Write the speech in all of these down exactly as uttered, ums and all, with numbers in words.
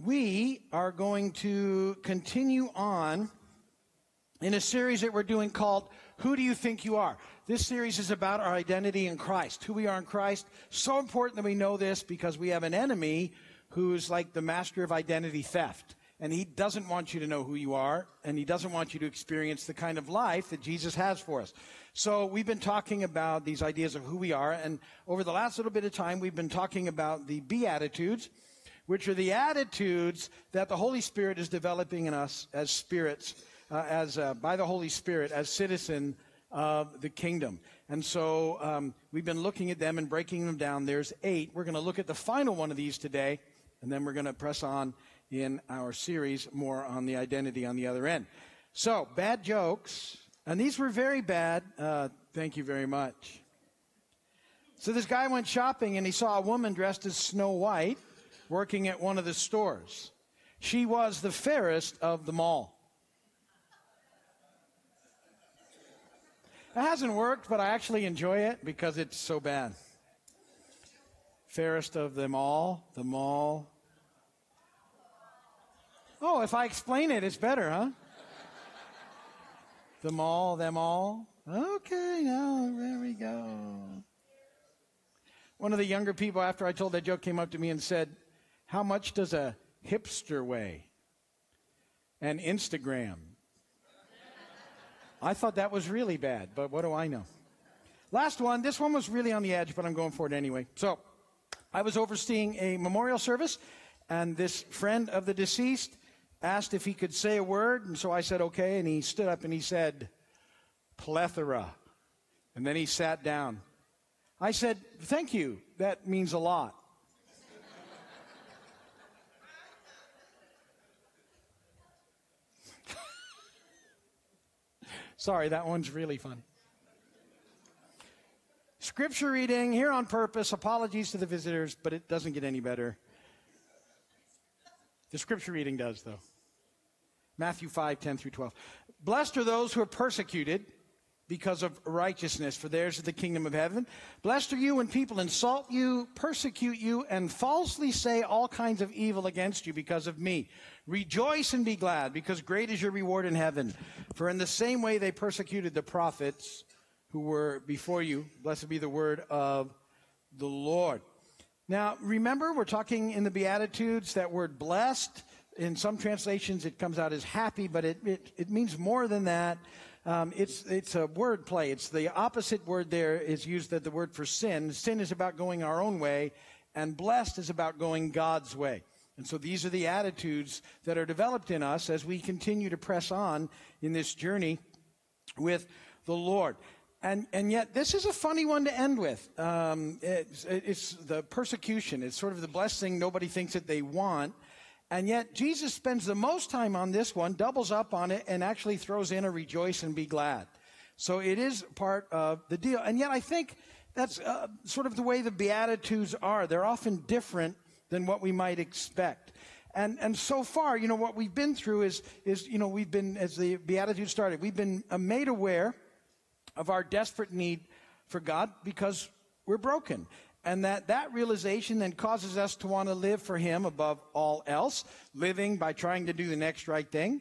We are going to continue on in a series that we're doing called Who Do You Think You Are? This series is about our identity in Christ, who we are in Christ. So important that we know this because we have an enemy who's like the master of identity theft. And he doesn't want you to know who you are, and he doesn't want you to experience the kind of life that Jesus has for us. So we've been talking about these ideas of who we are, and over the last little bit of time, we've been talking about the Beatitudes, which are the attitudes that the Holy Spirit is developing in us as spirits, uh, as uh, by the Holy Spirit, as citizen of the kingdom. And so um, we've been looking at them and breaking them down. There's eight. We're going to look at the final one of these today, and then we're going to press on in our series more on the identity on the other end. So, bad jokes. And these were very bad. Uh, thank you very much. So this guy went shopping, and he saw a woman dressed as Snow White working at one of the stores. She was the fairest of them all. It hasn't worked, but I actually enjoy it because it's so bad. Fairest of them all, them all. Oh, if I explain it, it's better, huh? Them all, them all. Okay, now there we go. One of the younger people, after I told that joke, came up to me and said, "How much does a hipster weigh?" And Instagram. I thought that was really bad, but what do I know? Last one. This one was really on the edge, but I'm going for it anyway. So I was overseeing a memorial service, and this friend of the deceased asked if he could say a word, and so I said, okay, and he stood up and he said, "Plethora," and then he sat down. I said, "Thank you. That means a lot." Sorry, that one's really funny. Scripture reading, here on purpose. Apologies to the visitors, but it doesn't get any better. The scripture reading does, though. Matthew five, ten through twelve. "Blessed are those who are persecuted because of righteousness, for theirs is the kingdom of heaven. Blessed are you when people insult you, persecute you, and falsely say all kinds of evil against you because of me. Rejoice and be glad, because great is your reward in heaven. For in the same way they persecuted the prophets who were before you." Blessed be the word of the Lord. Now, remember, we're talking in the Beatitudes, that word blessed. In some translations, it comes out as happy, but it, it, it means more than that. Um, it's, it's a word play. It's the opposite word there is used as the word for sin. Sin is about going our own way, and blessed is about going God's way. And so these are the attitudes that are developed in us as we continue to press on in this journey with the Lord. And, and yet, this is a funny one to end with. Um, it's, it's the persecution. It's sort of the blessing nobody thinks that they want. And yet, Jesus spends the most time on this one, doubles up on it, and actually throws in a rejoice and be glad. So it is part of the deal. And yet, I think that's uh, sort of the way the Beatitudes are. They're often different than what we might expect. And and so far, you know, what we've been through is, is you know, we've been, as the Beatitudes started, we've been uh, made aware of our desperate need for God because we're broken. And that, that realization then causes us to want to live for Him above all else, living by trying to do the next right thing,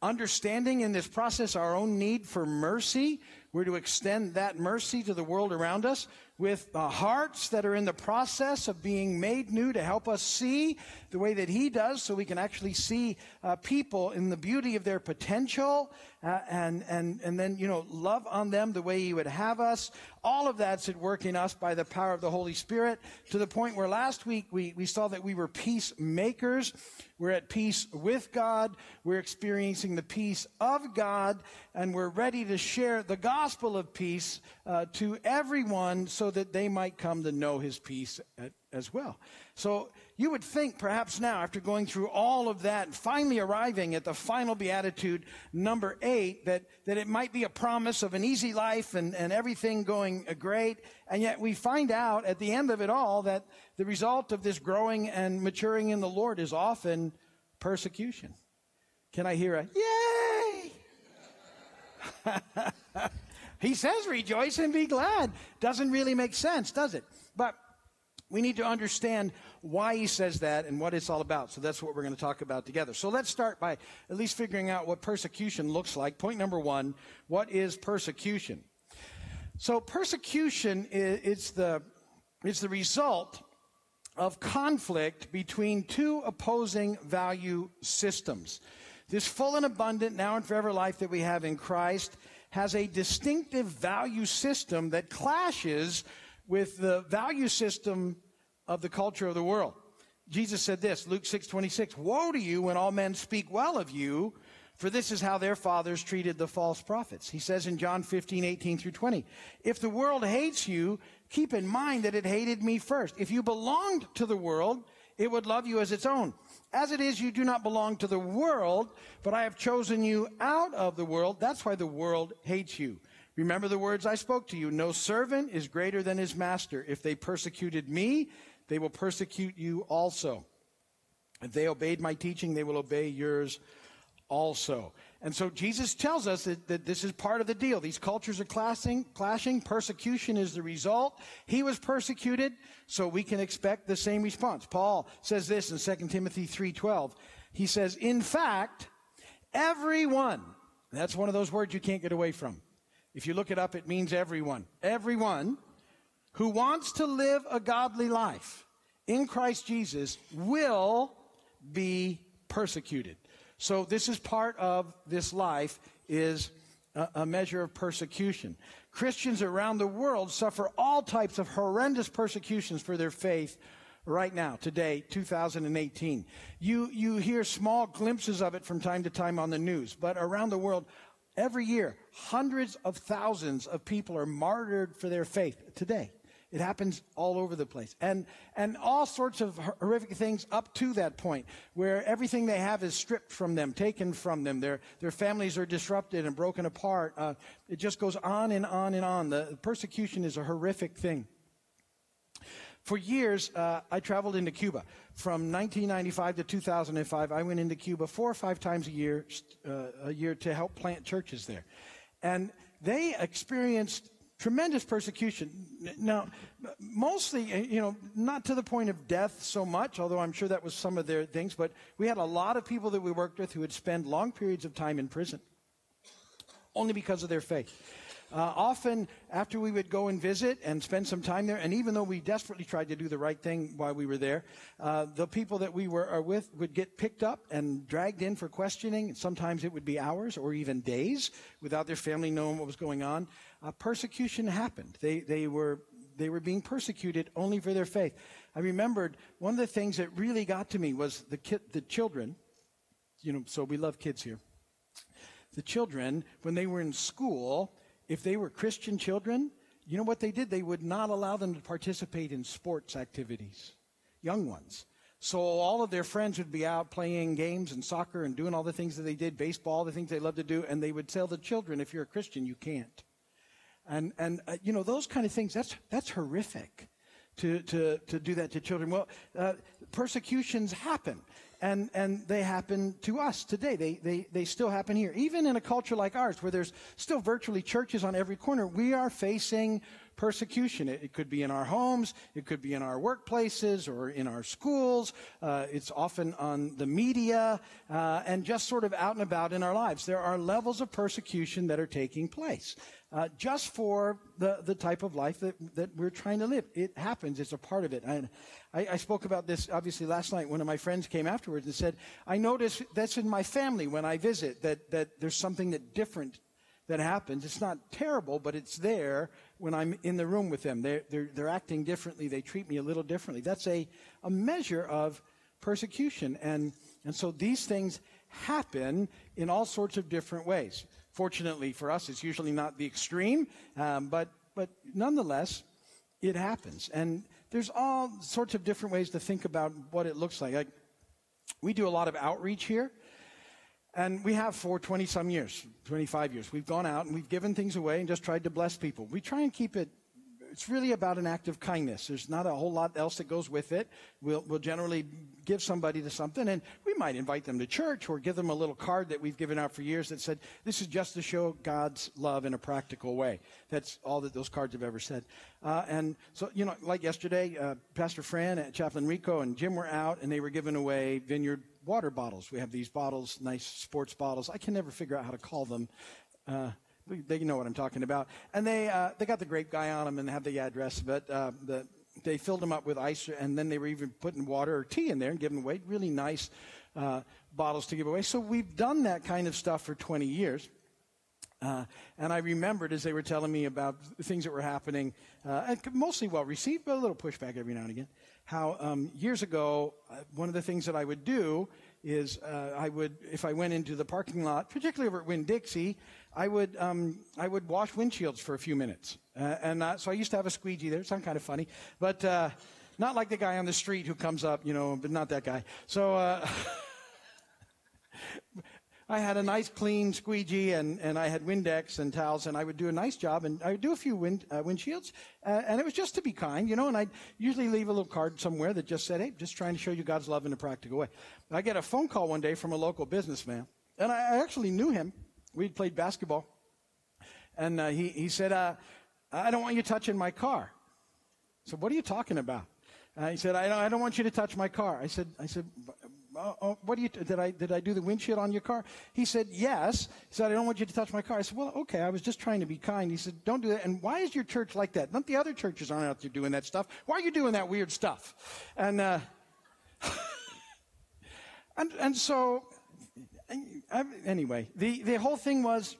understanding in this process our own need for mercy. We're to extend that mercy to the world around us with uh, hearts that are in the process of being made new to help us see the way that He does, so we can actually see uh, people in the beauty of their potential uh, and, and, and then, you know, love on them the way He would have us. All of that's at work in us by the power of the Holy Spirit, to the point where last week we, we saw that we were peacemakers. We're at peace with God. We're experiencing the peace of God, and we're ready to share the gospel. Gospel of peace uh, to everyone, so that they might come to know His peace at, as well. So you would think perhaps now, after going through all of that, finally arriving at the final Beatitude, number eight, that, that it might be a promise of an easy life and, and everything going great. And yet we find out at the end of it all that the result of this growing and maturing in the Lord is often persecution. Can I hear a yay? He says, rejoice and be glad. Doesn't really make sense, does it? But We need to understand why he says that and what it's all about. So that's what we're going to talk about together. So let's start by at least figuring out what persecution looks like. Point number one, what is persecution? So persecution is it's the, it's the result of conflict between two opposing value systems. This full and abundant now and forever life that we have in Christ has a distinctive value system that clashes with the value system of the culture of the world. Jesus said this, Luke six twenty-six, "Woe to you when all men speak well of you, for this is how their fathers treated the false prophets." He says in John fifteen, eighteen through twenty, "If the world hates you, keep in mind that it hated me first. If you belonged to the world, it would love you as its own. As it is, you do not belong to the world, but I have chosen you out of the world. That's why the world hates you. Remember the words I spoke to you. No servant is greater than his master. If they persecuted me, they will persecute you also. If they obeyed my teaching, they will obey yours also." And so Jesus tells us that, that this is part of the deal. These cultures are clashing, clashing. Persecution is the result. He was persecuted, so we can expect the same response. Paul says this in Second Timothy three twelve. He says, "In fact, everyone," that's one of those words you can't get away from. If you look it up, it means everyone. Everyone who wants to live a godly life in Christ Jesus will be persecuted. So this is part of this life, is a measure of persecution. Christians around the world suffer all types of horrendous persecutions for their faith right now, today, two thousand eighteen. You, you hear small glimpses of it from time to time on the news, but around the world, every year, hundreds of thousands of people are martyred for their faith today. It happens all over the place. And, and all sorts of horrific things up to that point, where everything they have is stripped from them, taken from them. Their, their families are disrupted and broken apart. Uh, it just goes on and on and on. The persecution is a horrific thing. For years, uh, I traveled into Cuba. From nineteen ninety-five to two thousand five, I went into Cuba four or five times a year, uh, a year to help plant churches there. And they experienced tremendous persecution. Now, mostly, you know, not to the point of death so much, although I'm sure that was some of their things, but we had a lot of people that we worked with who would spend long periods of time in prison, only because of their faith. Uh, often after we would go and visit and spend some time there, and even though we desperately tried to do the right thing while we were there, uh, the people that we were are with would get picked up and dragged in for questioning. And sometimes it would be hours or even days without their family knowing what was going on. Uh, persecution happened. They, they were, they were being persecuted only for their faith. I remembered one of the things that really got to me was the kid, the children, you know, so we love kids here. The children, when they were in school, if they were Christian children, you know what they did? They would not allow them to participate in sports activities, young ones. So all of their friends would be out playing games and soccer and doing all the things that they did, baseball, the things they loved to do, and they would tell the children, if you're a Christian, you can't. And, and uh, you know, those kind of things, that's, that's horrific to, to, to do that to children. Well, uh, persecutions happen. And, and they happen to us today. They, they, they still happen here. Even in a culture like ours, where there's still virtually churches on every corner, we are facing persecution. It, it could be in our homes. It could be in our workplaces or in our schools. Uh, it's often on the media, uh, and just sort of out and about in our lives. There are levels of persecution that are taking place, uh, just for the, the type of life that, that we're trying to live. It happens. It's a part of it. I, I, I spoke about this, obviously, last night. One of my friends came after and said, I notice that's in my family when I visit, that, that there's something that different that happens. It's not terrible, but it's there when I'm in the room with them. They're, they're, they're acting differently. They treat me a little differently. That's a, a measure of persecution. And, and so these things happen in all sorts of different ways. Fortunately for us, it's usually not the extreme, um, but, but nonetheless, it happens. And there's all sorts of different ways to think about what it looks like. Like, we do a lot of outreach here, and we have for twenty-some years, twenty-five years. We've gone out, and we've given things away and just tried to bless people. We try and keep it it's really about an act of kindness. There's not a whole lot else that goes with it. We'll, we'll generally give somebody to something, and we might invite them to church or give them a little card that we've given out for years that said, this is just to show God's love in a practical way. That's all that those cards have ever said. Uh, and so, you know, like yesterday, uh, Pastor Fran and Chaplain Rico and Jim were out, and they were giving away Vineyard water bottles. We have these bottles, nice sports bottles. I can never figure out how to call them. Uh, They know what I'm talking about. And they uh, they got the grape guy on them and have the address, but uh, the, they filled them up with ice, and then they were even putting water or tea in there and giving away really nice uh, bottles to give away. So we've done that kind of stuff for twenty years. Uh, and I remembered as they were telling me about things that were happening, uh, and mostly well-received, but a little pushback every now and again, how um, years ago, uh, one of the things that I would do is uh, I would, if I went into the parking lot, particularly over at Winn-Dixie, I would um, I would wash windshields for a few minutes. Uh, and uh, so I used to have a squeegee there. It sounded kind of funny. But uh, not like the guy on the street who comes up, you know, but not that guy. So uh, I had a nice clean squeegee, and, and I had Windex and towels, and I would do a nice job, and I would do a few wind, uh, windshields, uh, and it was just to be kind, you know, and I'd usually leave a little card somewhere that just said, hey, just trying to show you God's love in a practical way. And I get a phone call one day from a local businessman, and I actually knew him. We'd played basketball, and uh, he, he said, uh, I don't want you touching my car. I said, what are you talking about? Uh, he said, I don't, I don't want you to touch my car. I said, I said, Oh, what do you, did I, did I do the windshield on your car? He said, yes. He said, I don't want you to touch my car. I said, well, okay, I was just trying to be kind. He said, don't do that. And why is your church like that? Not the other churches aren't out there doing that stuff. Why are you doing that weird stuff? And, uh, and, and so anyway, the, the whole thing was,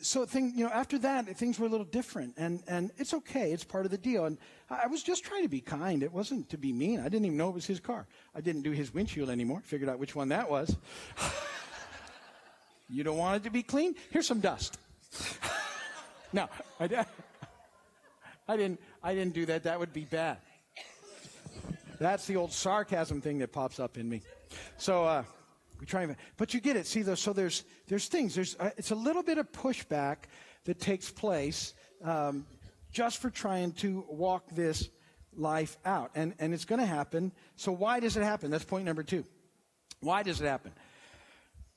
so thing, you know, after that, things were a little different, and, and it's okay. It's part of the deal. And I was just trying to be kind. It wasn't to be mean. I didn't even know it was his car. I didn't do his windshield anymore. Figured out which one that was. You don't want it to be clean? Here's some dust. No, I, I didn't. I didn't do that. That would be bad. That's the old sarcasm thing that pops up in me. So. Uh, We try, and, but you get it. See, though, so there's there's things. There's uh, it's a little bit of pushback that takes place um, just for trying to walk this life out, and and it's going to happen. So why does it happen? That's point number two. Why does it happen?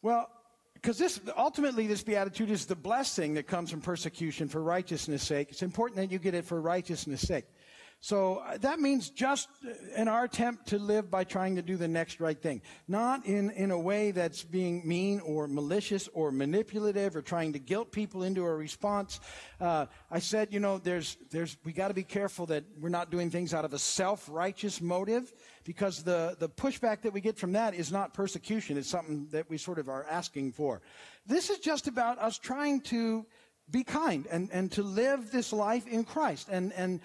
Well, because this ultimately this beatitude is the blessing that comes from persecution for righteousness' sake. It's important that you get it for righteousness' sake. So that means just in our attempt to live by trying to do the next right thing, not in, in a way that's being mean or malicious or manipulative or trying to guilt people into a response. Uh, I said, you know, there's, there's, we got to be careful that we're not doing things out of a self-righteous motive, because the, the pushback that we get from that is not persecution. It's something that we sort of are asking for. This is just about us trying to be kind and, and to live this life in Christ and, and,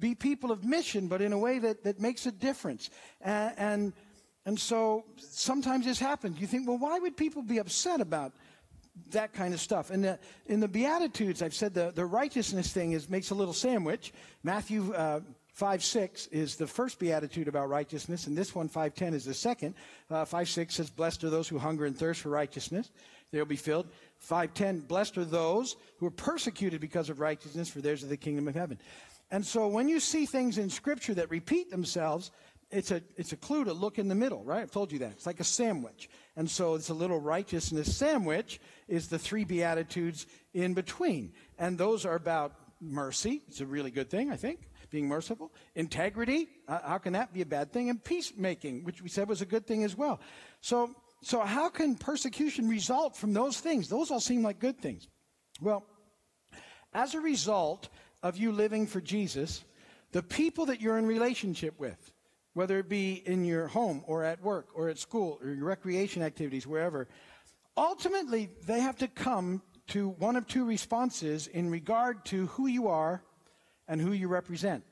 be people of mission, but in a way that, that makes a difference. And, and, and so sometimes this happens. You think, well, why would people be upset about that kind of stuff? And the, in the Beatitudes, I've said the, the righteousness thing is makes a little sandwich. Matthew uh, five six is the first Beatitude about righteousness, and this one, five ten, is the second. Uh, five six says, blessed are those who hunger and thirst for righteousness. They'll be filled. five ten, blessed are those who are persecuted because of righteousness, for theirs is the kingdom of heaven. And so when you see things in Scripture that repeat themselves, it's a it's a clue to look in the middle, right? I've told you that. It's like a sandwich. And so it's a little righteousness sandwich is the three Beatitudes in between. And those are about mercy. It's a really good thing, I think, being merciful. Integrity, uh, how can that be a bad thing? And peacemaking, which we said was a good thing as well. So, so how can persecution result from those things? Those all seem like good things. Well, as a result of you living for Jesus, the people that you're in relationship with, whether it be in your home or at work or at school or your recreation activities, wherever, ultimately they have to come to one of two responses in regard to who you are and who you represent.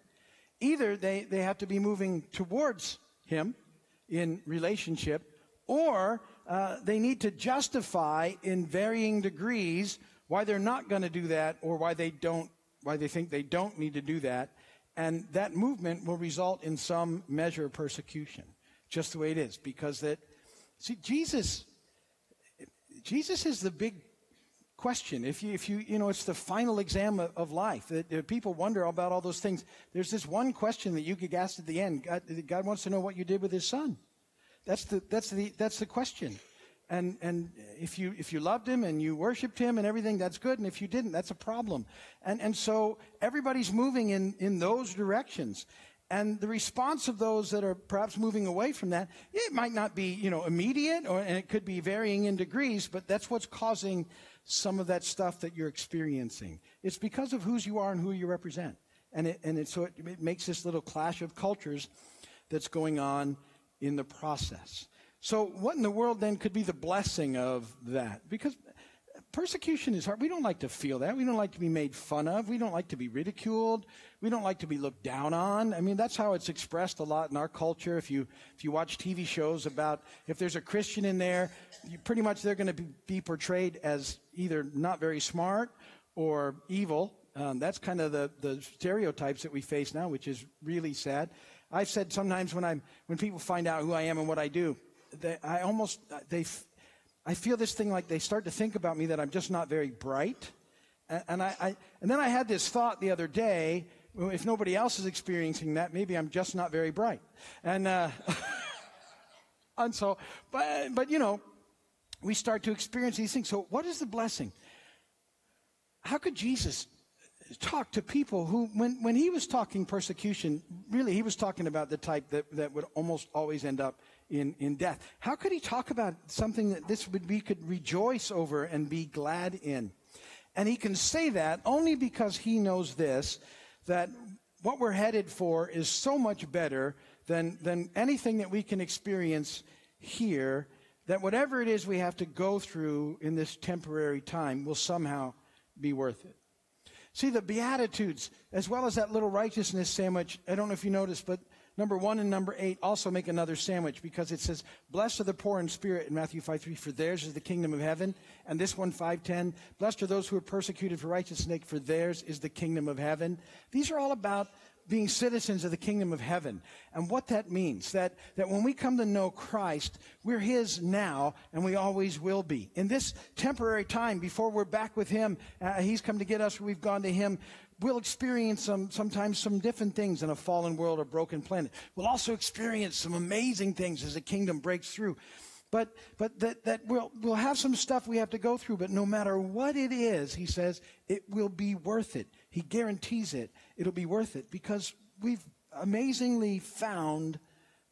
Either they, they have to be moving towards him in relationship, or uh, they need to justify in varying degrees why they're not going to do that or why they don't why they think they don't need to do that, and that movement will result in some measure of persecution, just the way it is, because that, see, Jesus, Jesus is the big question. If you, if you, you know, it's the final exam of, of life. That, that people wonder about all those things. There's this one question that you could ask at the end. God, God wants to know what you did with His Son. That's the, that's the, that's the question. And, and if you, if you loved Him and you worshiped Him and everything, that's good. And if you didn't, that's a problem. And, and so everybody's moving in, in those directions. And the response of those that are perhaps moving away from that, it might not be, you know, immediate, or, and it could be varying in degrees, but that's what's causing some of that stuff that you're experiencing. It's because of whose you are and who you represent. And it, and it, so it, it makes this little clash of cultures that's going on in the process. So what in the world then could be the blessing of that? Because persecution is hard. We don't like to feel that. We don't like to be made fun of. We don't like to be ridiculed. We don't like to be looked down on. I mean, that's how it's expressed a lot in our culture. If you, if you watch T V shows about, if there's a Christian in there, you pretty much they're going to be, be portrayed as either not very smart or evil. Um, that's kind of the, the stereotypes that we face now, which is really sad. I've said sometimes when I'm, when people find out who I am and what I do, they, I almost, they, I feel this thing like they start to think about me that I'm just not very bright. And, and I, I, and then I had this thought the other day, if nobody else is experiencing that, maybe I'm just not very bright. And, uh, and so, but, but you know, we start to experience these things. So what is the blessing? How could Jesus talk to people who, when, when he was talking persecution, really he was talking about the type that, that would almost always end up in, in death. How could he talk about something that this would, we could rejoice over and be glad in? And he can say that only because he knows this, that what we're headed for is so much better than, than anything that we can experience here, that whatever it is we have to go through in this temporary time will somehow be worth it. See, the Beatitudes, as well as that little righteousness sandwich, I don't know if you noticed, but number one and number eight also make another sandwich, because it says, blessed are the poor in spirit in Matthew five three, for theirs is the kingdom of heaven. And this one, five ten, blessed are those who are persecuted for righteousness' sake, for theirs is the kingdom of heaven. These are all about being citizens of the kingdom of heaven. And what that means, that, that when we come to know Christ, we're His now, and we always will be. In this temporary time, before we're back with Him, uh, He's come to get us, we've gone to Him, we'll experience some, sometimes some different things in a fallen world or broken planet. We'll also experience some amazing things as the kingdom breaks through. But, but that, that we'll, we'll have some stuff we have to go through, but no matter what it is, he says, it will be worth it. He guarantees it. It'll be worth it because we've amazingly found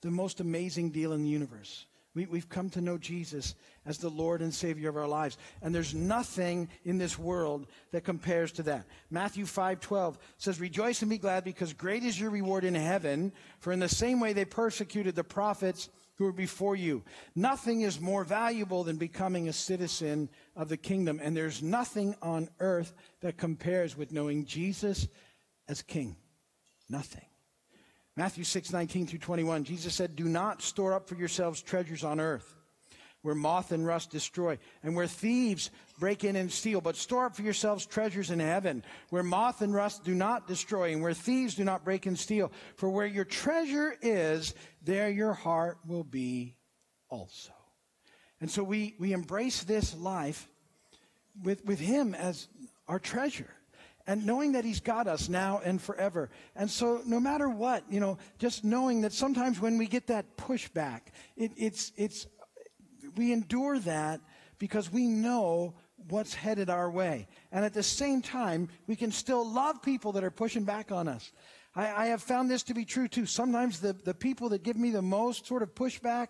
the most amazing deal in the universe. We, we've come to know Jesus as the Lord and Savior of our lives. And there's nothing in this world that compares to that. Matthew five twelve says, rejoice and be glad, because great is your reward in heaven, for in the same way they persecuted the prophets who are before you. Nothing is more valuable than becoming a citizen of the kingdom. And there's nothing on earth that compares with knowing Jesus as King. Nothing. Matthew six nineteen through twenty-one, Jesus said, do not store up for yourselves treasures on earth, where moth and rust destroy, and where thieves break in and steal. But store up for yourselves treasures in heaven, where moth and rust do not destroy, and where thieves do not break and steal. For where your treasure is, there your heart will be also. And so we, we embrace this life with, with Him as our treasure. And knowing that He's got us now and forever. And so no matter what, you know, just knowing that sometimes when we get that pushback, it, it's, it's, we endure that because we know what's headed our way. And at the same time, we can still love people that are pushing back on us. I, I have found this to be true too. Sometimes the, the people that give me the most sort of pushback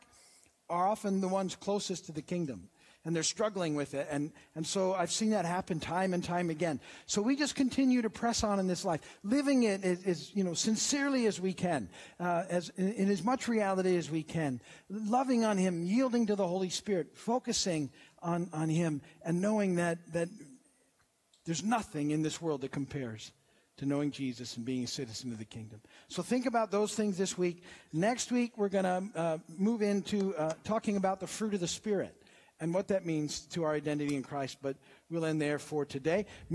are often the ones closest to the kingdom. And they're struggling with it. And, and so I've seen that happen time and time again. So we just continue to press on in this life, living it as, as you know, sincerely as we can, uh, as, in, in as much reality as we can, loving on Him, yielding to the Holy Spirit, focusing on, on Him, and knowing that, that there's nothing in this world that compares to knowing Jesus and being a citizen of the kingdom. So think about those things this week. Next week, we're going to uh, move into uh, talking about the fruit of the Spirit and what that means to our identity in Christ. But we'll end there for today.